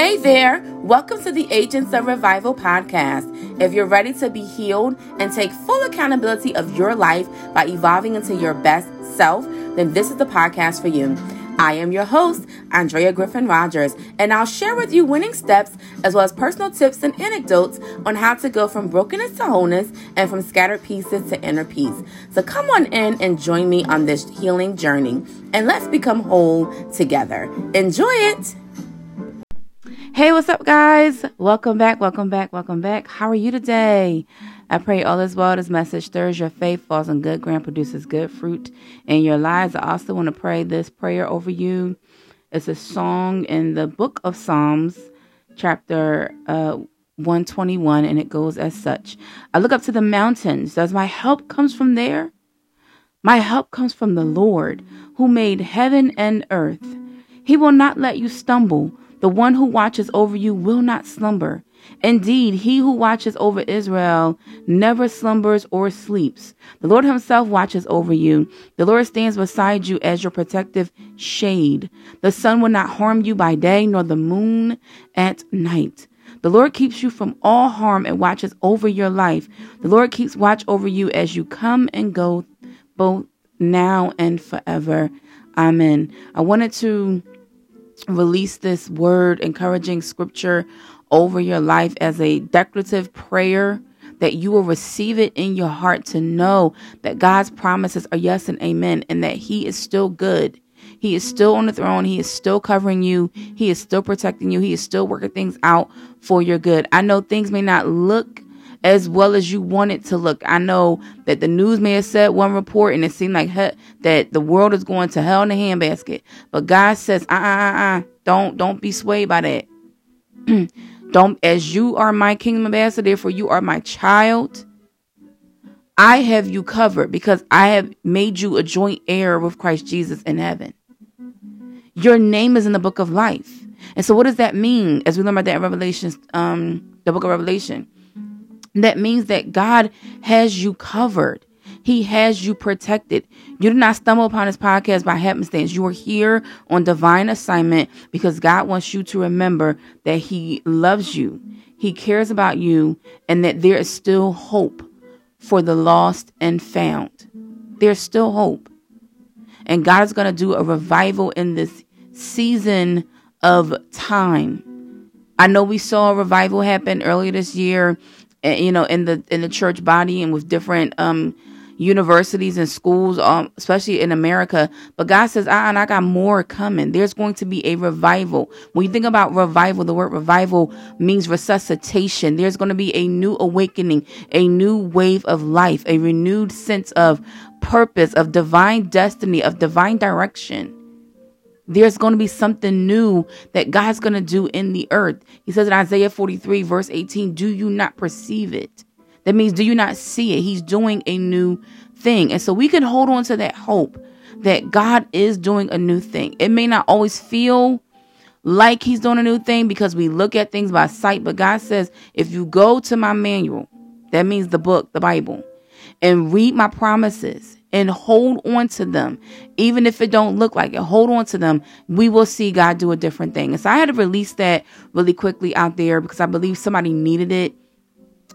Hey there, welcome to the Agents of Revival podcast. If you're ready to be healed and take full accountability of your life by evolving into your best self, then this is the podcast for you. I am your host, Andrea Griffin-Rogers, and I'll share with you winning steps as well as personal tips and anecdotes on how to go from brokenness to wholeness and from scattered pieces to inner peace. So come on in and join me on this healing journey, and let's become whole together. Enjoy it. Hey, what's up, guys? Welcome back. How are you today? I pray all is well. This message stirs your faith, falls on good ground, produces good fruit in your lives. I also want to pray this prayer over you. It's a song in the book of Psalms, chapter 121, and it goes as such. I look up to the mountains. Does my help comes from there? My help comes from the Lord, who made heaven and earth. He will not let you stumble. The one who watches over you will not slumber. Indeed, he who watches over Israel never slumbers or sleeps. The Lord himself watches over you. The Lord stands beside you as your protective shade. The sun will not harm you by day, nor the moon at night. The Lord keeps you from all harm and watches over your life. The Lord keeps watch over you as you come and go, both now and forever. Amen. I wanted to release this word, encouraging scripture over your life as a declarative prayer that you will receive it in your heart to know that God's promises are yes and amen, and that he is still good. He is still on the throne. He is still covering you. He is still protecting you. He is still working things out for your good. I know things may not look as well as you want it to look. I know that the news may have said one report and it seemed like that the world is going to hell in a handbasket. But God says, don't be swayed by that. As you are my kingdom ambassador, for you are my child, I have you covered because I have made you a joint heir with Christ Jesus in heaven. Your name is in the book of life. And so what does that mean? As we learn about that in Revelation, the book of Revelation, that means that God has you covered. He has you protected. You did not stumble upon this podcast by happenstance. You are here on divine assignment because God wants you to remember that he loves you. He cares about you, and that there is still hope for the lost and found. There's still hope. And God is going to do a revival in this season of time. I know we saw a revival happen earlier this year, you know, in the church body and with different universities and schools, especially in America. But God says, I got more coming. There's going to be a revival. When you think about revival, the word revival means resuscitation. There's going to be a new awakening, a new wave of life, a renewed sense of purpose, of divine destiny, of divine direction. There's going to be something new that God's going to do in the earth. He says in Isaiah 43, verse 18, do you not perceive it? That means, do you not see it? He's doing a new thing. And so we can hold on to that hope that God is doing a new thing. It may not always feel like he's doing a new thing because we look at things by sight. But God says, if you go to my manual, that means the book, the Bible, and read my promises, and hold on to them, even if it don't look like it, hold on to them, we will see God do a different thing. And so I had to release that really quickly out there because I believe somebody needed it.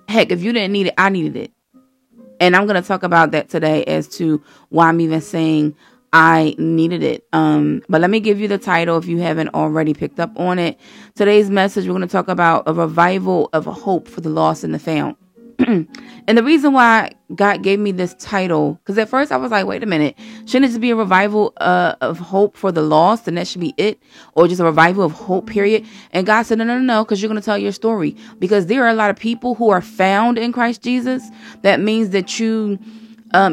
Heck, if you didn't need it, I needed it. And I'm going to talk about that today as to why I'm even saying I needed it. But let me give you the title if you haven't already picked up on it. Today's message, we're going to talk about a revival of hope for the lost and the found. And the reason why God gave me this title, because at first I was like, wait a minute, shouldn't it just be a revival of hope for the lost, and that should be it, or just a revival of hope, period? And God said, no, because you're going to tell your story, because there are a lot of people who are found in Christ Jesus. That means that you,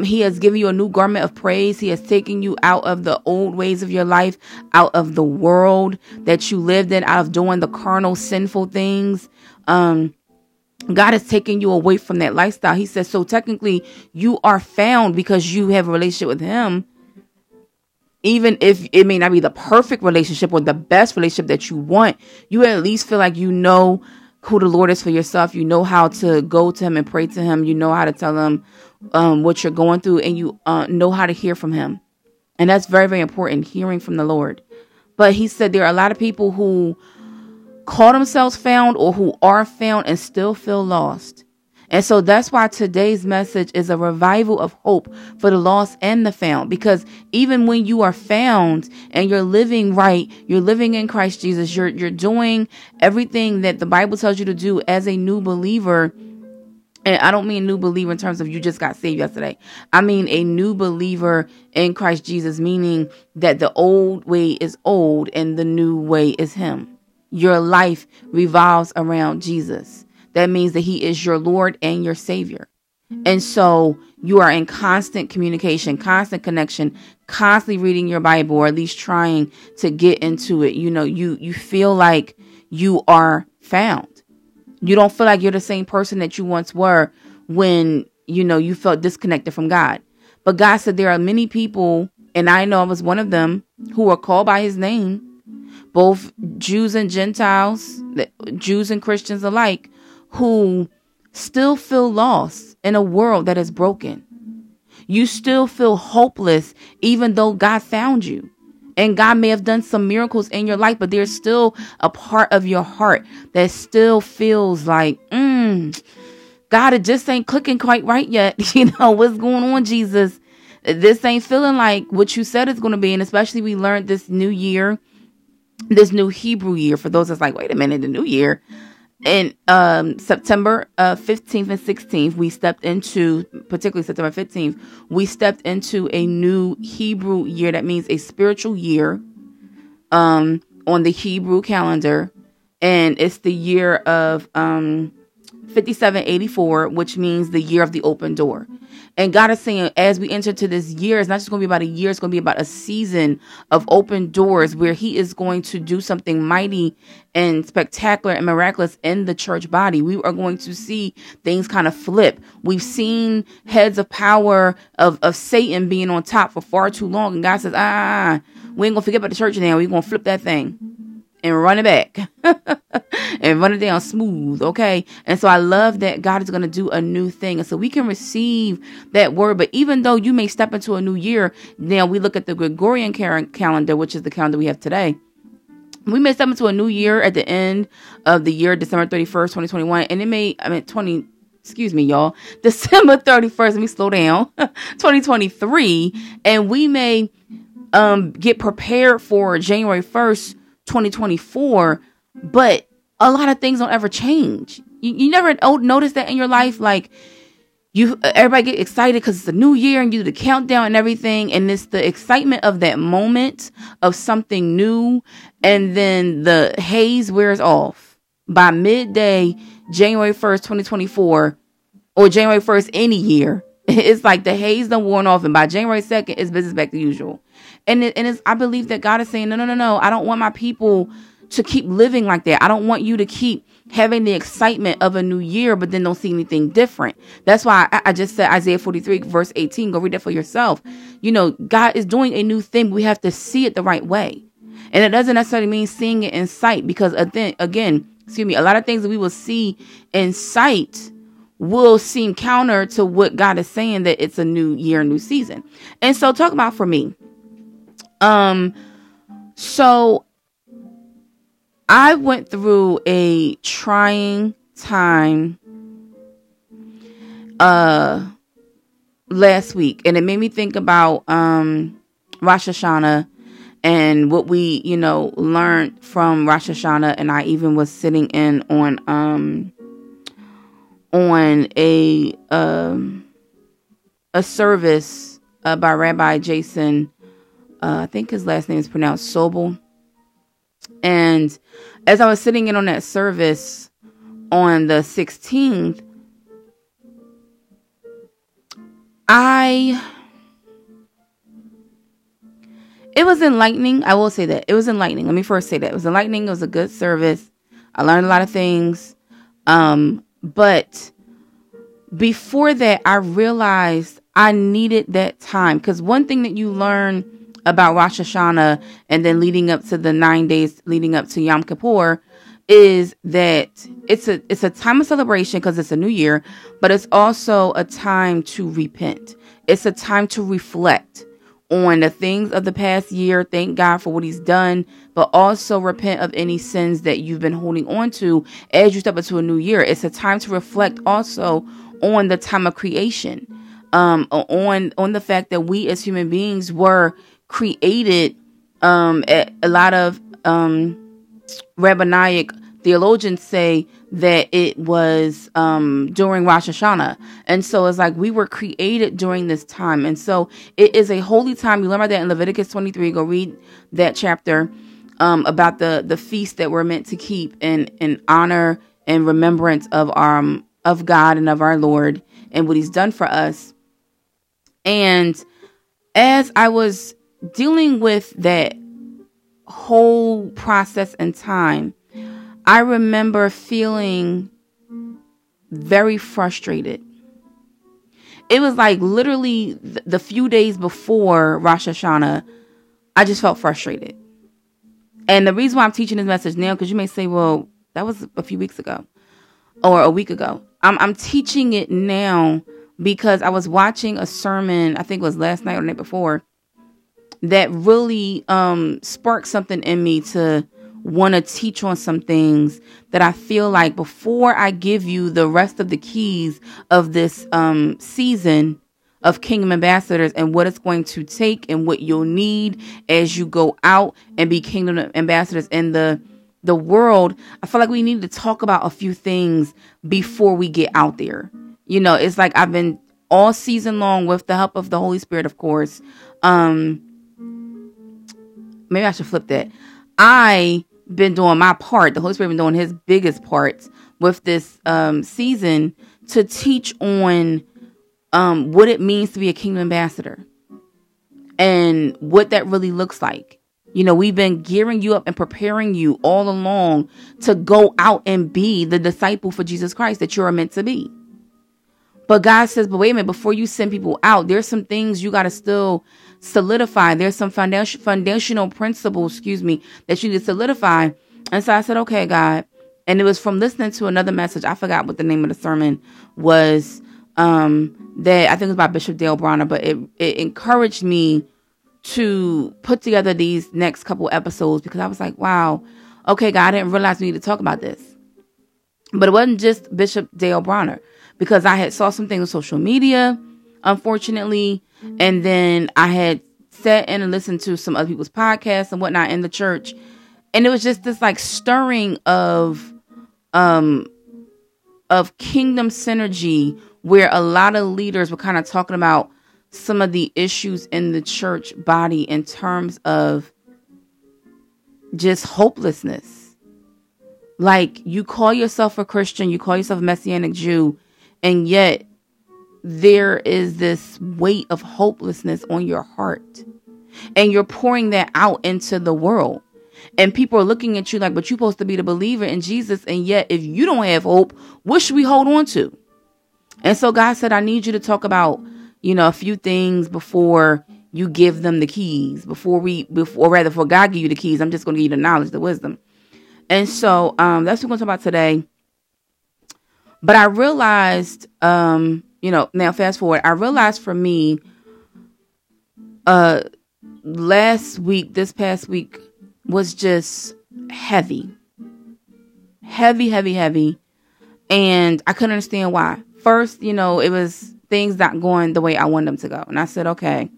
he has given you a new garment of praise. He has taken you out of the old ways of your life, out of the world that you lived in, out of doing the carnal, sinful things. God is taking you away from that lifestyle. He says, so technically you are found because you have a relationship with him. Even if it may not be the perfect relationship or the best relationship that you want, you at least feel like you know who the Lord is for yourself. You know how to go to him and pray to him. You know how to tell him what you're going through, and you know how to hear from him. And that's very, very important, hearing from the Lord. But he said there are a lot of people who call themselves found or who are found and still feel lost. And so that's why today's message is a revival of hope for the lost and the found. Because even when you are found and you're living right, you're living in Christ Jesus, you're doing everything that the Bible tells you to do as a new believer. And I don't mean new believer in terms of you just got saved yesterday. I mean a new believer in Christ Jesus, meaning that the old way is old and the new way is him. Your life revolves around Jesus. That means that he is your Lord and your Savior. And so you are in constant communication, constant connection, constantly reading your Bible, or at least trying to get into it. You know, you feel like you are found. You don't feel like you're the same person that you once were when, you know, you felt disconnected from God. But God said there are many people, and I know I was one of them, who are called by his name, both Jews and Gentiles, Jews and Christians alike, who still feel lost in a world that is broken. You still feel hopeless, even though God found you. And God may have done some miracles in your life, but there's still a part of your heart that still feels like, God, it just ain't clicking quite right yet. You know, what's going on, Jesus? This ain't feeling like what you said it's going to be. And especially we learned this new year, this new Hebrew year, for those that's like, wait a minute, the new year. And September 15th and 16th, we stepped into, particularly September 15th, we stepped into a new Hebrew year. That means a spiritual year on the Hebrew calendar. And it's the year of 5784, which means the year of the open door. And God is saying, as we enter to this year, it's not just going to be about a year. It's going to be about a season of open doors where he is going to do something mighty and spectacular and miraculous in the church body. We are going to see things kind of flip. We've seen heads of power of Satan being on top for far too long. And God says, we ain't going to forget about the church now. We're going to flip that thing and run it back and run it down smooth. Okay. And so I love that God is going to do a new thing. And so we can receive that word. But even though you may step into a new year, now we look at the Gregorian calendar, which is the calendar we have today. We may step into a new year at the end of the year, December 31st, 2021. And it may, December 31st, let me slow down, 2023. And we may get prepared for January 1st, 2024, but a lot of things don't ever change. You never notice that in your life, like everybody get excited because it's a new year and you do the countdown and everything, and it's the excitement of that moment of something new, and then the haze wears off by midday, January 1st, 2024, or January 1st any year. It's like the haze done worn off, and by January 2nd, it's business back to usual. And I believe that God is saying, no, I don't want my people to keep living like that. I don't want you to keep having the excitement of a new year, but then don't see anything different. That's why I just said Isaiah 43 verse 18, go read that for yourself. You know, God is doing a new thing. We have to see it the right way. And it doesn't necessarily mean seeing it in sight, because a lot of things that we will see in sight will seem counter to what God is saying, that it's a new year, new season. And so talk about for me. So I went through a trying time last week, and it made me think about Rosh Hashanah and what we, learned from Rosh Hashanah. And I even was sitting in on a service by Rabbi Jason. I think his last name is pronounced Sobel. And as I was sitting in on that service on the 16th, it was enlightening. I will say that. It was enlightening. Let me first say that. It was enlightening. It was a good service. I learned a lot of things. But before that, I realized I needed that time. Because one thing that you learn about Rosh Hashanah and then leading up to the 9 days leading up to Yom Kippur is that it's a time of celebration because it's a new year, but it's also a time to repent. It's a time to reflect on the things of the past year. Thank God for what he's done, but also repent of any sins that you've been holding on to as you step into a new year. It's a time to reflect also on the time of creation, on the fact that we as human beings were created. A lot of rabbinic theologians say that it was during Rosh Hashanah. And so it's like we were created during this time. And so it is a holy time. You learn about that in Leviticus 23. Go read that chapter about the feast that we're meant to keep in honor and remembrance of God and of our Lord and what he's done for us. And as I was dealing with that whole process and time, I remember feeling very frustrated. It was like literally the few days before Rosh Hashanah, I just felt frustrated. And the reason why I'm teaching this message now, because you may say, well, that was a few weeks ago or a week ago. I'm teaching it now because I was watching a sermon, I think it was last night or the night before, that really sparked something in me to want to teach on some things that I feel like before I give you the rest of the keys of this season of Kingdom Ambassadors and what it's going to take and what you'll need as you go out and be Kingdom Ambassadors in the world, I feel like we need to talk about a few things before we get out there. You know, it's like I've been all season long with the help of the Holy Spirit, of course. Maybe I should flip that. I been doing my part. The Holy Spirit been doing his biggest parts with this season to teach on what it means to be a Kingdom Ambassador and what that really looks like. You know, we've been gearing you up and preparing you all along to go out and be the disciple for Jesus Christ that you're meant to be. But God says, but wait a minute, before you send people out, there's some things you got to still solidify. There's some foundational principles, that you need to solidify. And so I said, okay, God. And it was from listening to another message. I forgot what the name of the sermon was, that I think it was by Bishop Dale Bronner, but it encouraged me to put together these next couple episodes because I was like, wow, okay, God, I didn't realize we need to talk about this. But it wasn't just Bishop Dale Bronner, because I had saw some things on social media, unfortunately. And then I had sat in and listened to some other people's podcasts and whatnot in the church. And it was just this like stirring of kingdom synergy where a lot of leaders were kind of talking about some of the issues in the church body in terms of just hopelessness. Like you call yourself a Christian, you call yourself a Messianic Jew, and yet there is this weight of hopelessness on your heart and you're pouring that out into the world. And people are looking at you like, but you're supposed to be the believer in Jesus. And yet if you don't have hope, what should we hold on to? And so God said, I need you to talk about, you know, a few things before you give them the keys, before God give you the keys. I'm just going to give you the knowledge, the wisdom. And so that's what we're going to talk about today. But I realized, now fast forward, I realized for me, this past week was just heavy. And I couldn't understand why. First, you know, it was things not going the way I wanted them to go. And I said, okay,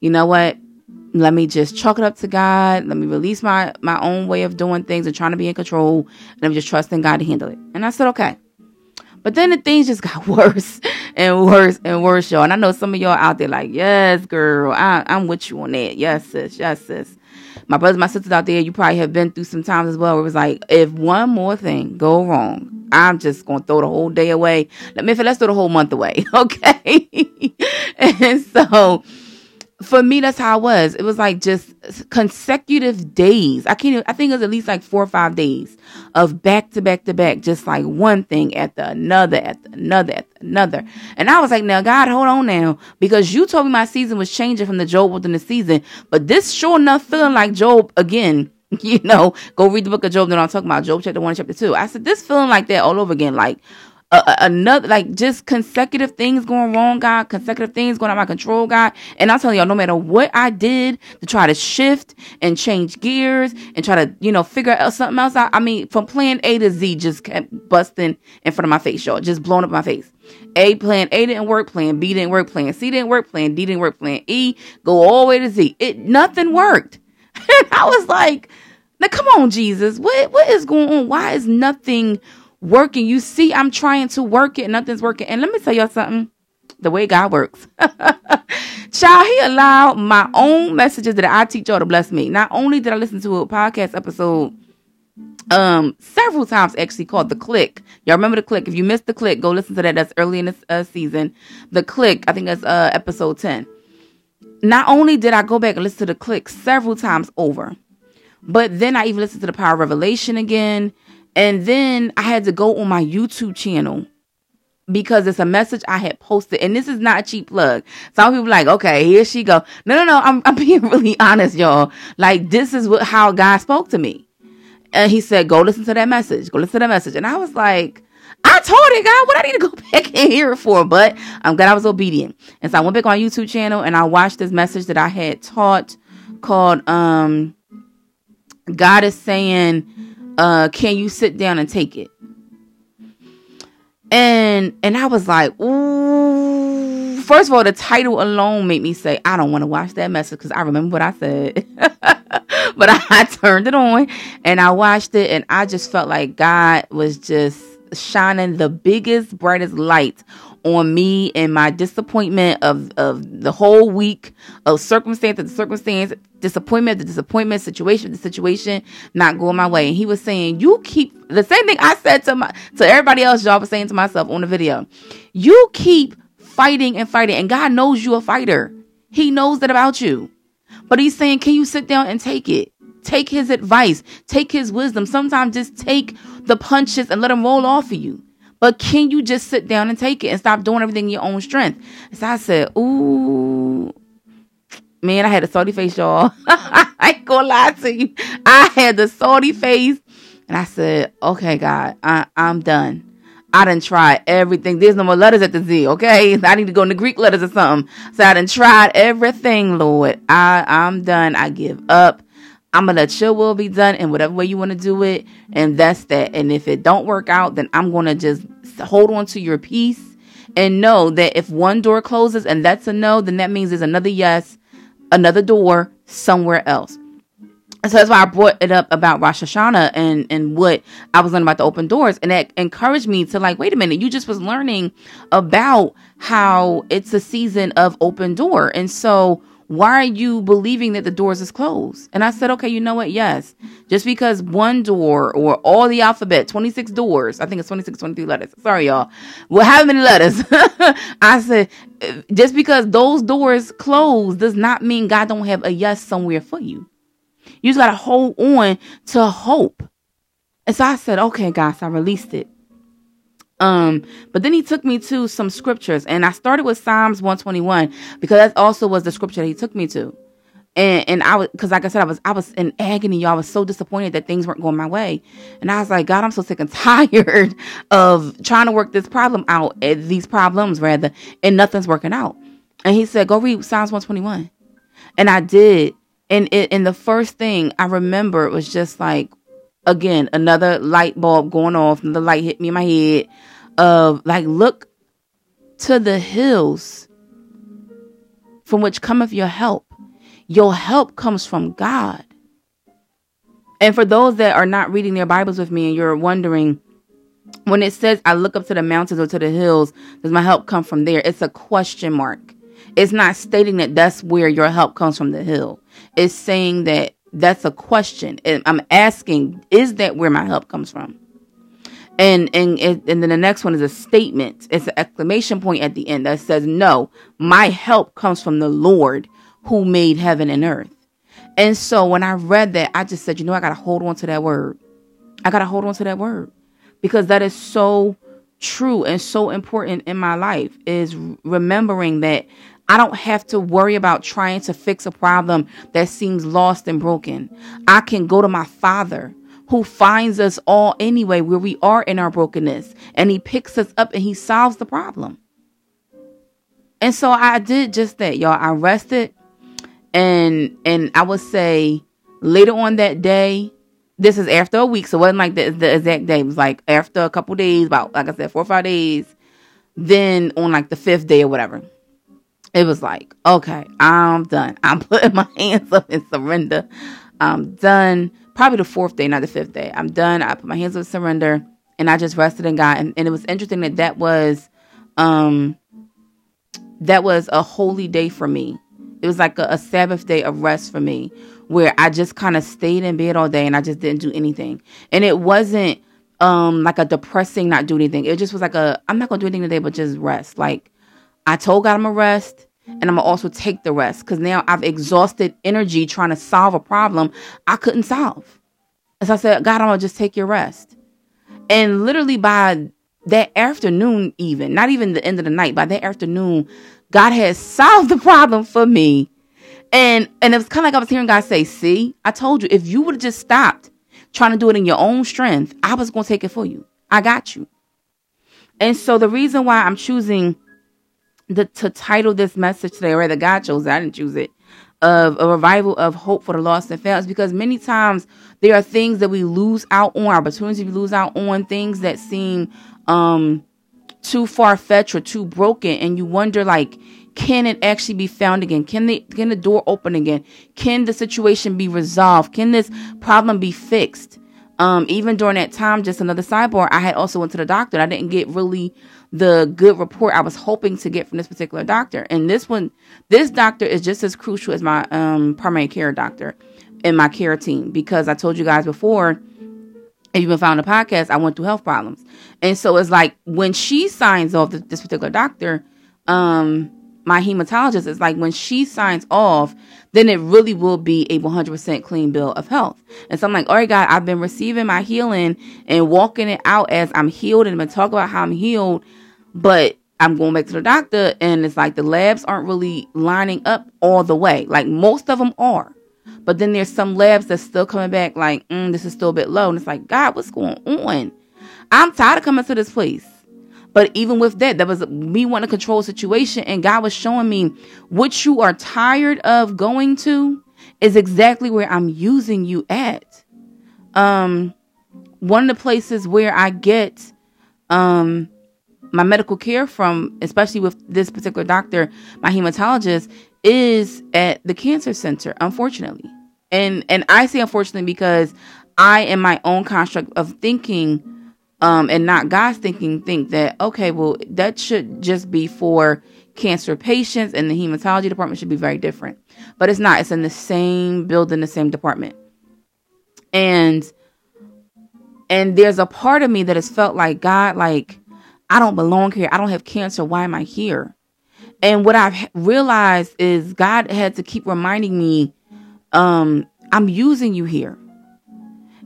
you know what? Let me just chalk it up to God. Let me release my own way of doing things and trying to be in control. And I'm just trusting God to handle it. And I said, okay. But then the things just got worse and worse and worse, y'all. And I know some of y'all out there like, yes, girl, I'm with you on that. Yes, sis. Yes, sis. My brothers, my sisters out there, you probably have been through some times as well where it was like, if one more thing go wrong, I'm just going to throw the whole day away. Let's throw the whole month away. Okay. And so for me, that's how it was. It was like just consecutive days. I think it was at least like 4 or 5 days of back to back, just like one thing after another. And I was like, now, God, hold on now, because you told me my season was changing from the Job within the season. But this sure enough feeling like Job again. You know, go read the book of Job that I'm talking about, Job chapter 1, chapter 2. I said, this feeling like that all over again. Like another, like, just consecutive things going wrong, God, consecutive things going out of my control, God. And I'll tell y'all, no matter what I did to try to shift and change gears and try to, you know, figure out something else out, I mean, from plan A to Z just kept busting in front of my face, y'all, just blowing up my face. Plan A didn't work, plan B didn't work, plan C didn't work, plan D didn't work, plan E, go all the way to Z. Nothing worked. And I was like, now come on, Jesus, what is going on? Why is nothing working? You see, I'm trying to work it, nothing's working. And let me tell y'all something, the way God works. Child, he allowed my own messages that I teach y'all to bless me. Not only did I listen to a podcast episode several times, actually, called The Click. Y'all remember The Click? If you missed The Click, go listen to that. That's early in this season. The Click, I think that's episode 10. Not only did I go back and listen to The Click several times over, but then I even listened to The Power of Revelation again. And then I had to go on my YouTube channel because it's a message I had posted. And this is not a cheap plug. Some people like, okay, here she go. No. I'm being really honest, y'all. Like, this is how God spoke to me. And he said, go listen to that message. Go listen to that message. And I was like, I told it, God, what I need to go back and hear it for. But I'm glad I was obedient. And so I went back on my YouTube channel and I watched this message that I had taught called, God is saying, can you sit down and take it? And I was like, ooh, first of all, the title alone made me say, I don't want to watch that message because I remember what I said. But I turned it on and I watched it, and I just felt like God was just shining the biggest, brightest light on me and my disappointment of the whole week, of circumstance to circumstance, disappointment to disappointment, situation to situation, not going my way. And he was saying, you keep, the same thing I said to everybody else, y'all, was saying to myself on the video, you keep fighting. And God knows you're a fighter. He knows that about you. But he's saying, can you sit down and take it? Take his advice. Take his wisdom. Sometimes just take the punches and let them roll off of you. But can you just sit down and take it and stop doing everything in your own strength? So I said, ooh, man, I had a salty face, y'all. I ain't gonna lie to you. I had the salty face. And I said, okay, God, I'm done. I done tried everything. There's no more letters at the Z, okay? I need to go into Greek letters or something. So I done tried everything, Lord. I'm done. I give up. I'm going to let your will be done in whatever way you want to do it. And that's that. And if it don't work out, then I'm going to just hold on to your peace and know that if one door closes and that's a no, then that means there's another yes, another door somewhere else. So that's why I brought it up about Rosh Hashanah and what I was learning about the open doors. And that encouraged me to, like, wait a minute, you just was learning about how it's a season of open door. And so why are you believing that the doors is closed? And I said, okay, you know what? Yes. Just because one door or all the alphabet, 26 doors, I think it's 26, 23 letters. Sorry, y'all. Well, how many letters? I said, just because those doors closed does not mean God don't have a yes somewhere for you. You just got to hold on to hope. And so I said, okay, guys, I released it. But then he took me to some scriptures, and I started with Psalms 121 because that also was the scripture that he took me to. And I was, cause like I said, I was in agony, y'all. I was so disappointed that things weren't going my way. And I was like, God, I'm so sick and tired of trying to work this problem out, these problems rather, and nothing's working out. And he said, go read Psalms 121. And I did. And the first thing I remember, it was just like, again, another light bulb going off, and the light hit me in my head of, like, look to the hills from which cometh your help. Your help comes from God. And for those that are not reading their Bibles with me and you're wondering, when it says, I look up to the mountains or to the hills, does my help come from there? It's a question mark. It's not stating that that's where your help comes from, the hill. It's saying that that's a question. And I'm asking, is that where my help comes from? And then the next one is a statement. It's an exclamation point at the end that says, no, my help comes from the Lord who made heaven and earth. And so when I read that, I just said, you know, I got to hold on to that word. I got to hold on to that word, because that is so true and so important in my life, is remembering that I don't have to worry about trying to fix a problem that seems lost and broken. I can go to my Father who finds us all anyway, where we are in our brokenness, and he picks us up and he solves the problem. And so I did just that, y'all. I rested, and I would say later on that day, this is after a week, so it wasn't like the exact day. It was like after a couple days, about, like I said, 4 or 5 days. Then on like the 5th day or whatever, it was like, okay, I'm done. I'm putting my hands up in surrender. I'm done. Probably the 4th day, not the 5th day. I'm done. I put my hands up in surrender, and I just rested in God. And it was interesting that was a holy day for me. It was like a Sabbath day of rest for me, where I just kind of stayed in bed all day and I just didn't do anything. And it wasn't like a depressing not do anything. It just was like I'm not going to do anything today but just rest. Like, I told God I'm going to rest, and I'm going to also take the rest, because now I've exhausted energy trying to solve a problem I couldn't solve. And so I said, God, I'm going to just take your rest. And literally by that afternoon, even, not even the end of the night, by that afternoon, God had solved the problem for me. And it was kind of like I was hearing God say, see, I told you, if you would have just stopped trying to do it in your own strength, I was going to take it for you. I got you. And so the reason why I'm choosing to title this message today, or rather God chose it, I didn't choose it, of a revival of hope for the lost and found, is because many times there are things that we lose out on, opportunities we lose out on, things that seem too far-fetched or too broken, and you wonder, like, can it actually be found again? Can the door open again? Can the situation be resolved? Can this problem be fixed? Even during that time, just another sidebar, I had also went to the doctor, and I didn't get really the good report I was hoping to get from this particular doctor. And this doctor is just as crucial as my primary care doctor and my care team, because I told you guys before, if you've been following the podcast, I went through health problems. And so it's like when she signs off, this particular doctor, my hematologist, is like when she signs off, then it really will be a 100% clean bill of health. And so I'm like, all right, God, I've been receiving my healing and walking it out as I'm healed, and I'm going to talk about how I'm healed, but I'm going back to the doctor, and it's like the labs aren't really lining up all the way. Like most of them are. But then there's some labs that's still coming back like, this is still a bit low. And it's like, God, what's going on? I'm tired of coming to this place. But even with that, there was me wanting to control the situation. And God was showing me what you are tired of going to is exactly where I'm using you at. One of the places where I get my medical care from, especially with this particular doctor, my hematologist, is at the cancer center, unfortunately. And I say unfortunately because I, in my own construct of thinking, and not God's thinking, think that, okay, well, that should just be for cancer patients, and the hematology department should be very different. But it's not. It's in the same building, the same department. And there's a part of me that has felt like, God, like, I don't belong here. I don't have cancer. Why am I here? And what I've realized is God had to keep reminding me, I'm using you here.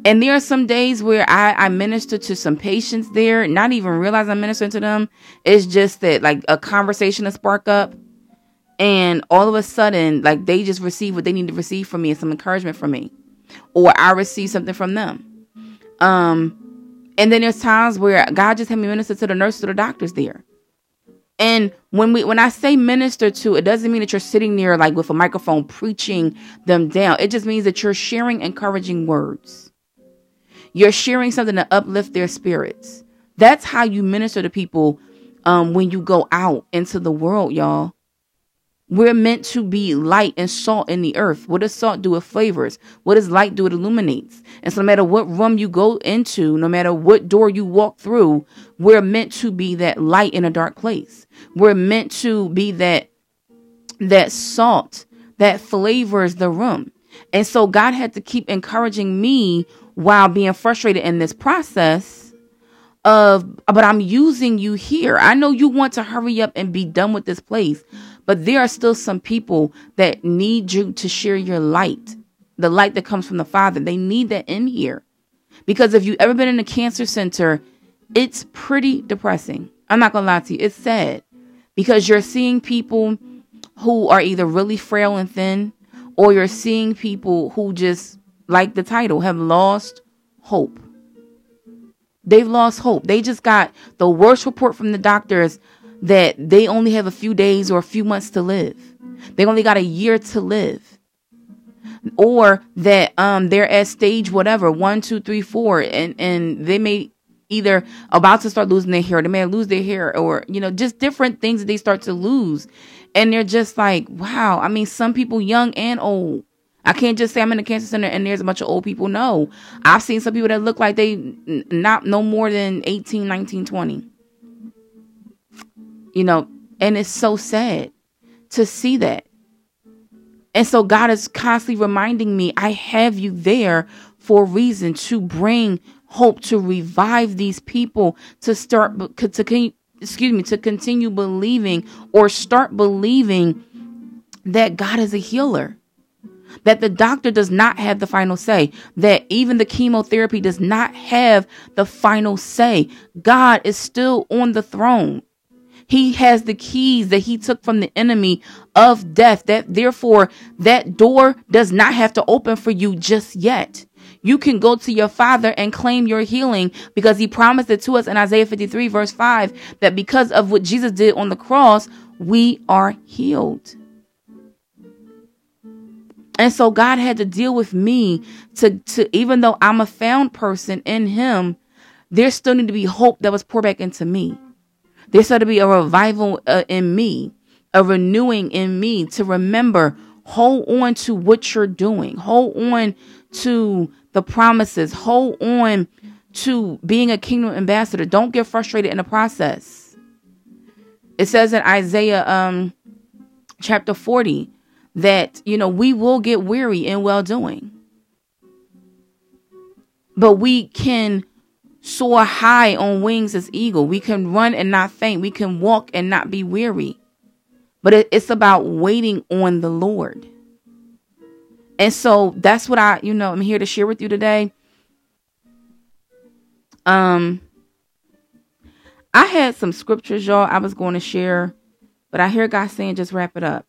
And there are some days where I minister to some patients there, not even realize I'm ministering to them. It's just that like a conversation to spark up, and all of a sudden, like they just receive what they need to receive from me and some encouragement from me, or I receive something from them. And then there's times where God just had me minister to the nurses or the doctors there. And when I say minister to, it doesn't mean that you're sitting there like with a microphone preaching them down. It just means that you're sharing encouraging words. You're sharing something to uplift their spirits. That's how you minister to people when you go out into the world, y'all. We're meant to be light and salt in the earth. What does salt do? It flavors. What does light do? It illuminates. And so no matter what room you go into, no matter what door you walk through, we're meant to be that light in a dark place. We're meant to be that salt that flavors the room. And so God had to keep encouraging me while being frustrated in this process of, but I'm using you here. I know you want to hurry up and be done with this place, but there are still some people that need you to share your light, the light that comes from the Father. They need that in here, because if you've ever been in a cancer center, it's pretty depressing. I'm not going to lie to you. It's sad, because you're seeing people who are either really frail and thin, or you're seeing people who just, like the title, have lost hope. They've lost hope. They just got the worst report from the doctors that they only have a few days or a few months to live. They only got a year to live. Or that they're at stage whatever, 1, 2, 3, 4, and they may either about to start losing their hair, they may lose their hair, or, you know, just different things that they start to lose. And they're just like, wow. I mean, some people young and old. I can't just say I'm in a cancer center and there's a bunch of old people. No, I've seen some people that look like they not no more than 18, 19, 20. You know, and it's so sad to see that. And so God is constantly reminding me, I have you there for a reason, to bring hope, to revive these people, to start to continue believing, or start believing that God is a healer. That the doctor does not have the final say. That even the chemotherapy does not have the final say. God is still on the throne. He has the keys that he took from the enemy of death. That therefore, that door does not have to open for you just yet. You can go to your Father and claim your healing, because he promised it to us in Isaiah 53 verse 5, that because of what Jesus did on the cross, we are healed. And so God had to deal with me to even though I'm a found person in him, there still need to be hope that was poured back into me. There still to be a revival in me, a renewing in me, to remember, hold on to what you're doing. Hold on to the promises. Hold on to being a kingdom ambassador. Don't get frustrated in the process. It says in Isaiah chapter 40, that, you know, we will get weary in well-doing, but we can soar high on wings as eagle. We can run and not faint. We can walk and not be weary. But it's about waiting on the Lord. And so that's what I, you know, I'm here to share with you today. I had some scriptures, y'all, I was going to share, but I hear God saying, just wrap it up.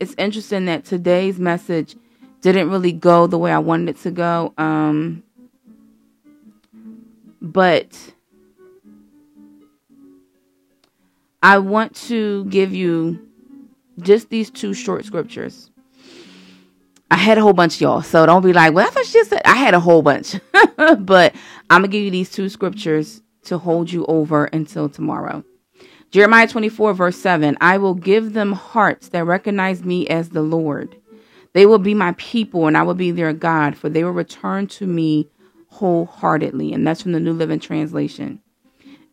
It's interesting that today's message didn't really go the way I wanted it to go. But I want to give you just these two short scriptures. I had a whole bunch, y'all. So don't be like, well, I thought she said I had a whole bunch. But I'm going to give you these two scriptures to hold you over until tomorrow. Jeremiah 24, verse 7, I will give them hearts that recognize me as the Lord. They will be my people and I will be their God, for they will return to me wholeheartedly. And that's from the New Living Translation.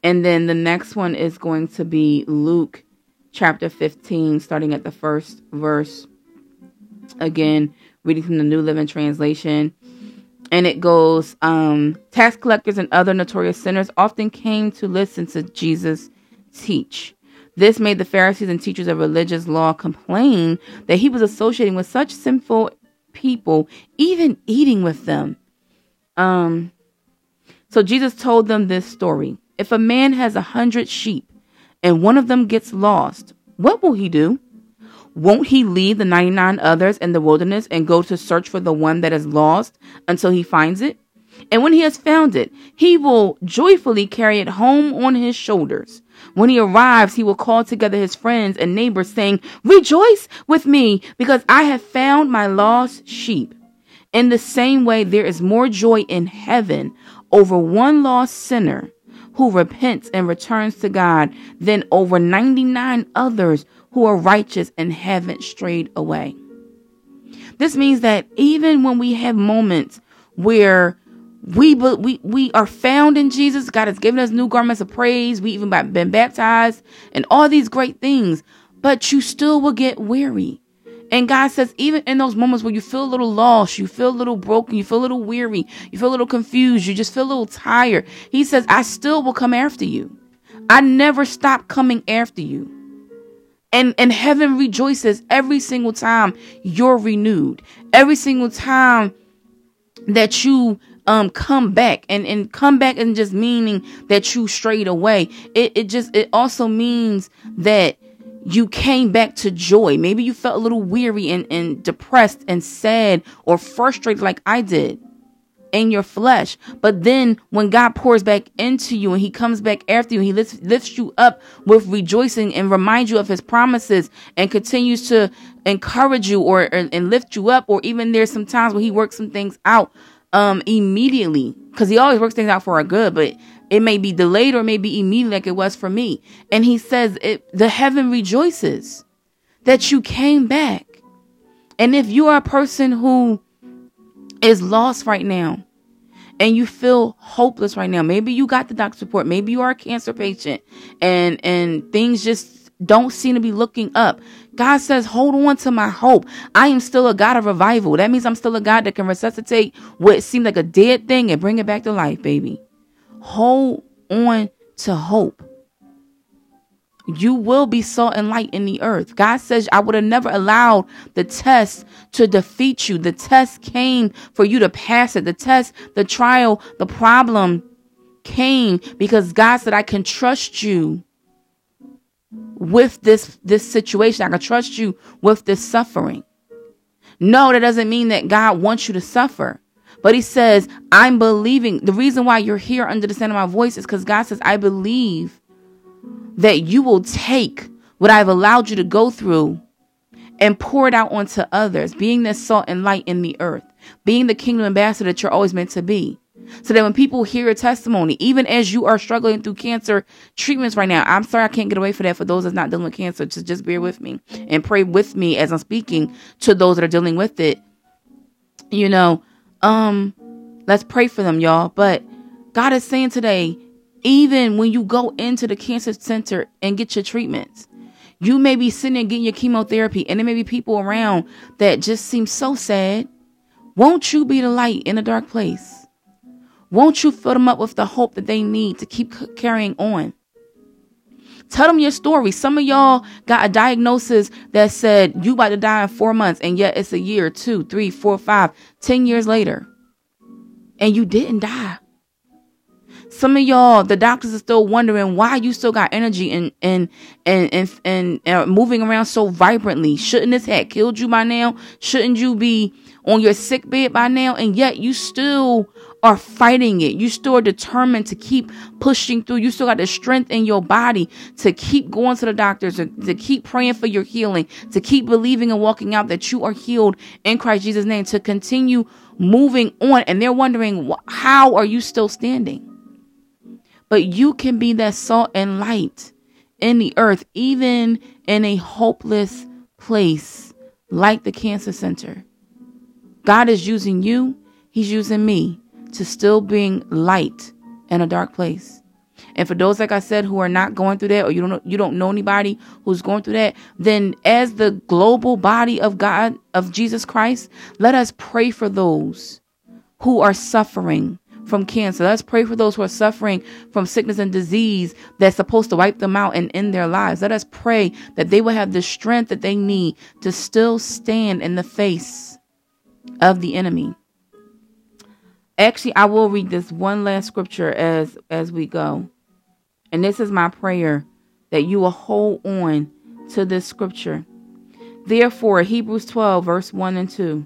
And then the next one is going to be Luke chapter 15, starting at the first verse. Again, reading from the New Living Translation. And it goes, tax collectors and other notorious sinners often came to listen to Jesus teach. This made the Pharisees and teachers of religious law complain that he was associating with such sinful people, even eating with them. So Jesus told them this story. If a man has 100 sheep and one of them gets lost, what will he do? Won't he leave the 99 others in the wilderness and go to search for the one that is lost until he finds it? And when he has found it, he will joyfully carry it home on his shoulders. When he arrives, he will call together his friends and neighbors, saying, rejoice with me, because I have found my lost sheep. In the same way, there is more joy in heaven over one lost sinner who repents and returns to God than over 99 others who are righteous and haven't strayed away. This means that even when we have moments where we are found in Jesus, God has given us new garments of praise, we even been baptized and all these great things, but you still will get weary. And God says, even in those moments where you feel a little lost, you feel a little broken, you feel a little weary, you feel a little confused, you just feel a little tired, he says, I still will come after you. I never stop coming after you. And heaven rejoices every single time you're renewed, every single time that you come back, and come back isn't just meaning that you strayed away. It also means that you came back to joy. Maybe you felt a little weary and depressed and sad or frustrated like I did. in your flesh. But then when God pours back into you and he comes back after you, and he lifts you up with rejoicing and reminds you of his promises and continues to encourage you and lift you up. Or even there's some times when he works some things out immediately, because he always works things out for our good. But it may be delayed or maybe immediate, like it was for me. And he says, the heaven rejoices that you came back. And if you are a person who is lost right now and you feel hopeless right now, maybe you got the doctor's report, maybe you are a cancer patient and things just don't seem to be looking up. God says, hold on to my hope. I am still a God of revival. That means I'm still a God that can resuscitate what seemed like a dead thing and bring it back to life, baby. Hold on to hope. You will be salt and light in the earth. God says, I would have never allowed the test to defeat you. The test came for you to pass it. The test, the trial, the problem came because God said, I can trust you with this situation. I can trust you with this suffering. No, that doesn't mean that God wants you to suffer. But he says, I'm believing. The reason why you're here under the sound of my voice is because God says, I believe that you will take what I've allowed you to go through and pour it out onto others, being that salt and light in the earth, being the kingdom ambassador that you're always meant to be. So that when people hear your testimony, even as you are struggling through cancer treatments right now, I'm sorry I can't get away for that for those that's not dealing with cancer, to just bear with me and pray with me as I'm speaking to those that are dealing with it. You know, let's pray for them, y'all. But God is saying today, even when you go into the cancer center and get your treatments, you may be sitting there getting your chemotherapy, and there may be people around that just seem so sad. Won't you be the light in a dark place? Won't you fill them up with the hope that they need to keep carrying on? Tell them your story. Some of y'all got a diagnosis that said you about to die in 4 months, and yet it's a year, 2, 3, 4, 5, 10 years later, and you didn't die. Some of y'all, the doctors are still wondering why you still got energy and moving around so vibrantly. Shouldn't this have killed you by now? Shouldn't you be on your sick bed by now? And yet you still are fighting it. You still are determined to keep pushing through. You still got the strength in your body to keep going to the doctors, to keep praying for your healing, to keep believing and walking out that you are healed in Christ Jesus' name, to continue moving on. And they're wondering, how are you still standing? But you can be that salt and light in the earth, even in a hopeless place like the cancer center. God is using you. He's using me to still bring light in a dark place. And for those, like I said, who are not going through that, or you don't know anybody who's going through that, then as the global body of God, of Jesus Christ, let us pray for those who are suffering from cancer. Let's pray for those who are suffering from sickness and disease that's supposed to wipe them out and end their lives. Let us pray that they will have the strength that they need to still stand in the face of the enemy. Actually, I will read this one last scripture as we go. And this is my prayer, that you will hold on to this scripture. Therefore, Hebrews 12, verse 1 and 2.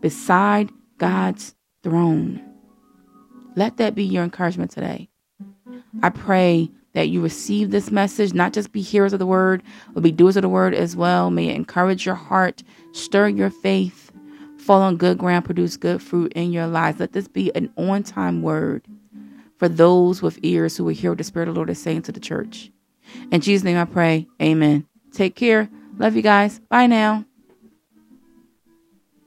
beside God's throne. Let that be your encouragement today. I pray that you receive this message, not just be hearers of the word, but be doers of the word as well. May it encourage your heart, stir your faith, fall on good ground, produce good fruit in your lives. Let this be an on-time word for those with ears who will hear what the Spirit of the Lord is saying to the church. In Jesus' name I pray, amen. Take care. Love you guys. Bye now.